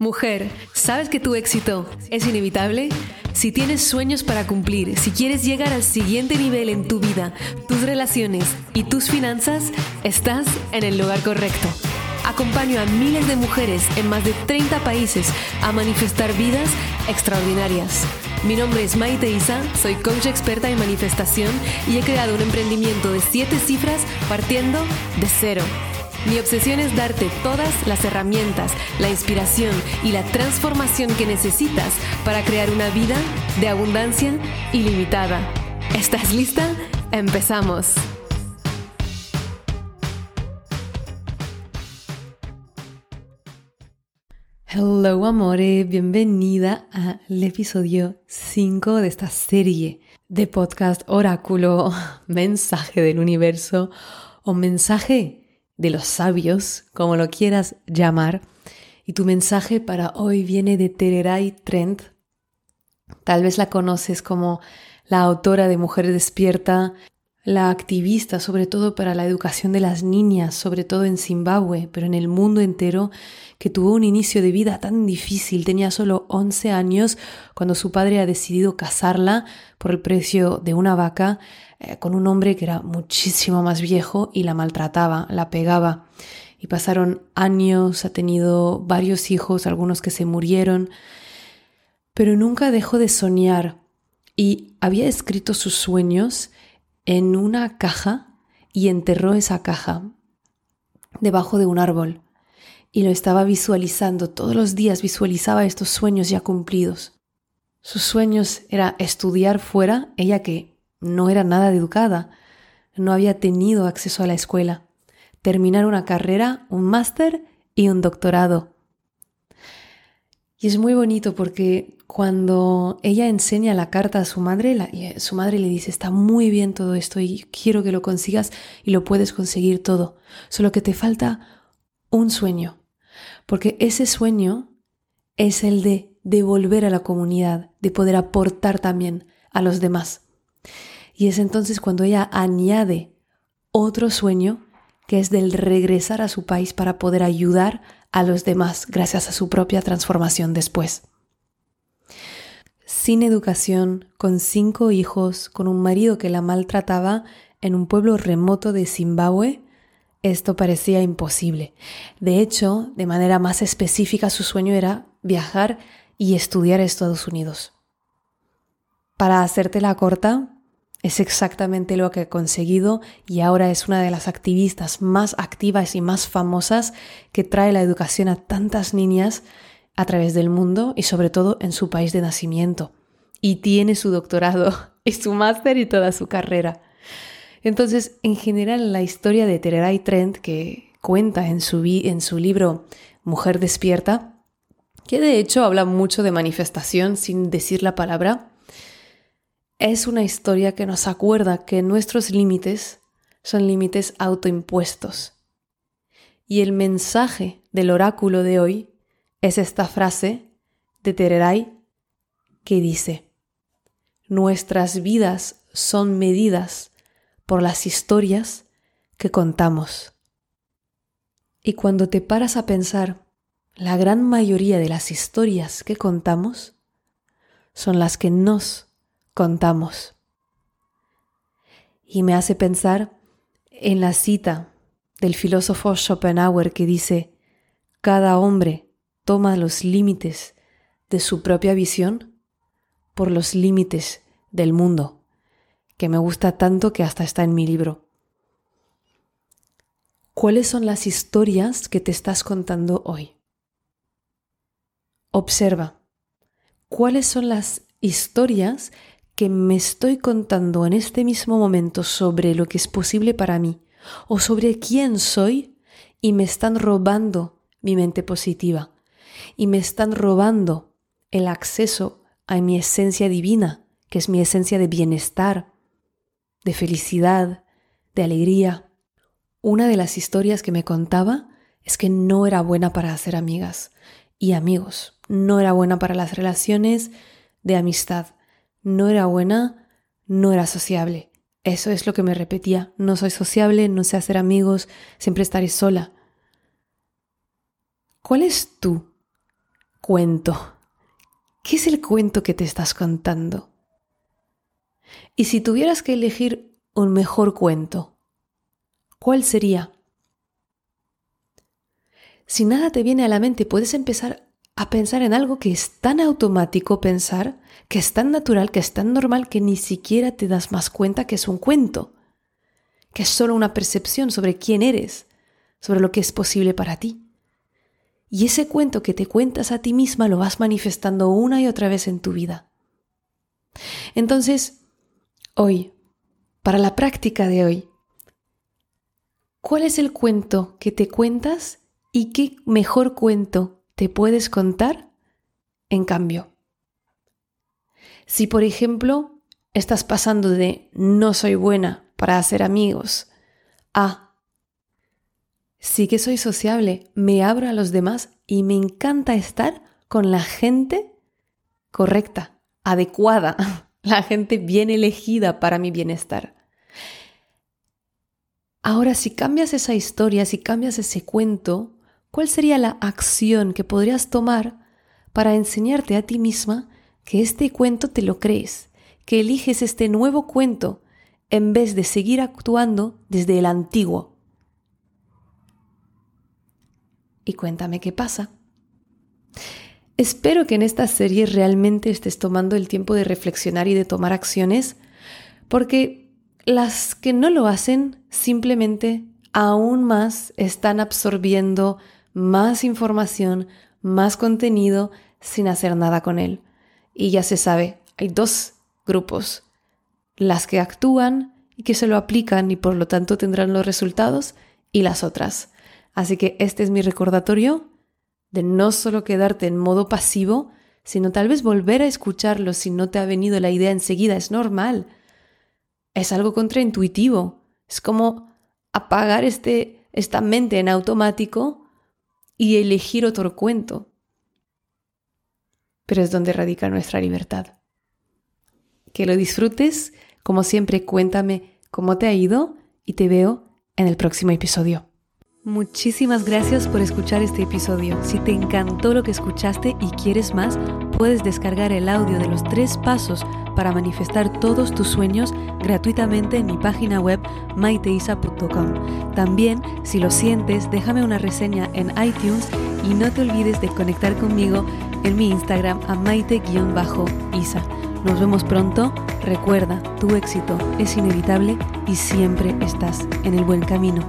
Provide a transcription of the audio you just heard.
Mujer, ¿sabes que tu éxito es inevitable? Si tienes sueños para cumplir, si quieres llegar al siguiente nivel en tu vida, tus relaciones y tus finanzas, estás en el lugar correcto. Acompaño a miles de mujeres en más de 30 países a manifestar vidas extraordinarias. Mi nombre es Maite Issa, soy coach experta en manifestación y he creado un emprendimiento de 7 cifras partiendo de cero. Mi obsesión es darte todas las herramientas, la inspiración y la transformación que necesitas para crear una vida de abundancia ilimitada. ¿Estás lista? ¡Empezamos! Hello, amore, bienvenida al episodio 5 de esta serie de podcast Oráculo, mensaje del universo o mensaje de los sabios, como lo quieras llamar. Y tu mensaje para hoy viene de Tererai Trent. Tal vez la conoces como la autora de Mujer Despierta, la activista sobre todo para la educación de las niñas, sobre todo en Zimbabue, pero en el mundo entero, que tuvo un inicio de vida tan difícil. Tenía solo 11 años cuando su padre ha decidido casarla por el precio de una vaca con un hombre que era muchísimo más viejo y la maltrataba, la pegaba. Y pasaron años, ha tenido varios hijos, algunos que se murieron, pero nunca dejó de soñar y había escrito sus sueños en una caja y enterró esa caja debajo de un árbol y lo estaba visualizando. Todos los días visualizaba estos sueños ya cumplidos. Sus sueños era estudiar fuera, ella que no era nada educada, no había tenido acceso a la escuela, terminar una carrera, un máster y un doctorado. Y es muy bonito porque cuando ella enseña la carta a su madre, su madre le dice: está muy bien todo esto y quiero que lo consigas y lo puedes conseguir todo, solo que te falta un sueño, porque ese sueño es el de devolver a la comunidad, de poder aportar también a los demás. Y es entonces cuando ella añade otro sueño, que es del regresar a su país para poder ayudar a los demás gracias a su propia transformación después. Sin educación, con 5 hijos, con un marido que la maltrataba en un pueblo remoto de Zimbabue, esto parecía imposible. De hecho, de manera más específica, su sueño era viajar y estudiar a Estados Unidos. Para hacértela corta, es exactamente lo que ha conseguido y ahora es una de las activistas más activas y más famosas que trae la educación a tantas niñas a través del mundo y sobre todo en su país de nacimiento. Y tiene su doctorado y su máster y toda su carrera. Entonces, en general, la historia de Tererai Trent, que cuenta en su libro Mujer Despierta, que de hecho habla mucho de manifestación sin decir la palabra, es una historia que nos acuerda que nuestros límites son límites autoimpuestos. Y el mensaje del oráculo de hoy es esta frase de Tererai que dice: nuestras vidas son medidas por las historias que contamos. Y cuando te paras a pensar, la gran mayoría de las historias que contamos son las que nos contamos. Y me hace pensar en la cita del filósofo Schopenhauer que dice: cada hombre toma los límites de su propia visión por los límites del mundo, que me gusta tanto que hasta está en mi libro. ¿Cuáles son las historias que te estás contando hoy? Observa, ¿cuáles son las historias que me estoy contando en este mismo momento sobre lo que es posible para mí o sobre quién soy y me están robando mi mente positiva y me están robando el acceso a mi esencia divina, que es mi esencia de bienestar, de felicidad, de alegría? Una de las historias que me contaba es que no era buena para hacer amigas y amigos, no era buena para las relaciones de amistad. No era buena, no era sociable. Eso es lo que me repetía. No soy sociable, no sé hacer amigos, siempre estaré sola. ¿Cuál es tú? cuento? ¿Qué es el cuento que te estás contando? Y si tuvieras que elegir un mejor cuento, ¿cuál sería? Si nada te viene a la mente, puedes empezar a pensar en algo que es tan automático pensar, que es tan natural, que es tan normal, que ni siquiera te das más cuenta que es un cuento, que es solo una percepción sobre quién eres, sobre lo que es posible para ti. Y ese cuento que te cuentas a ti misma lo vas manifestando una y otra vez en tu vida. Entonces, hoy, para la práctica de hoy, ¿cuál es el cuento que te cuentas y qué mejor cuento te puedes contar en cambio? Si, por ejemplo, estás pasando de no soy buena para hacer amigos a sí que soy sociable, me abro a los demás y me encanta estar con la gente correcta, adecuada, la gente bien elegida para mi bienestar. Ahora, si cambias esa historia, si cambias ese cuento, ¿cuál sería la acción que podrías tomar para enseñarte a ti misma que este cuento te lo crees, que eliges este nuevo cuento en vez de seguir actuando desde el antiguo? Y cuéntame qué pasa. Espero que en esta serie realmente estés tomando el tiempo de reflexionar y de tomar acciones, porque las que no lo hacen simplemente aún más están absorbiendo más información, más contenido sin hacer nada con él. Y ya se sabe, hay dos grupos: las que actúan y que se lo aplican y por lo tanto tendrán los resultados, y las otras. Así que este es mi recordatorio de no solo quedarte en modo pasivo, sino tal vez volver a escucharlo si no te ha venido la idea enseguida. Es normal, es algo contraintuitivo, es como apagar esta mente en automático y elegir otro cuento. Pero es donde radica nuestra libertad. Que lo disfrutes, como siempre cuéntame cómo te ha ido y te veo en el próximo episodio. Muchísimas gracias por escuchar este episodio. Si te encantó lo que escuchaste y quieres más, puedes descargar el audio de los 3 pasos para manifestar todos tus sueños gratuitamente en mi página web maiteissa.com. También, si lo sientes, déjame una reseña en iTunes y no te olvides de conectar conmigo en mi Instagram a maite-isa. Nos vemos pronto. Recuerda, tu éxito es inevitable y siempre estás en el buen camino.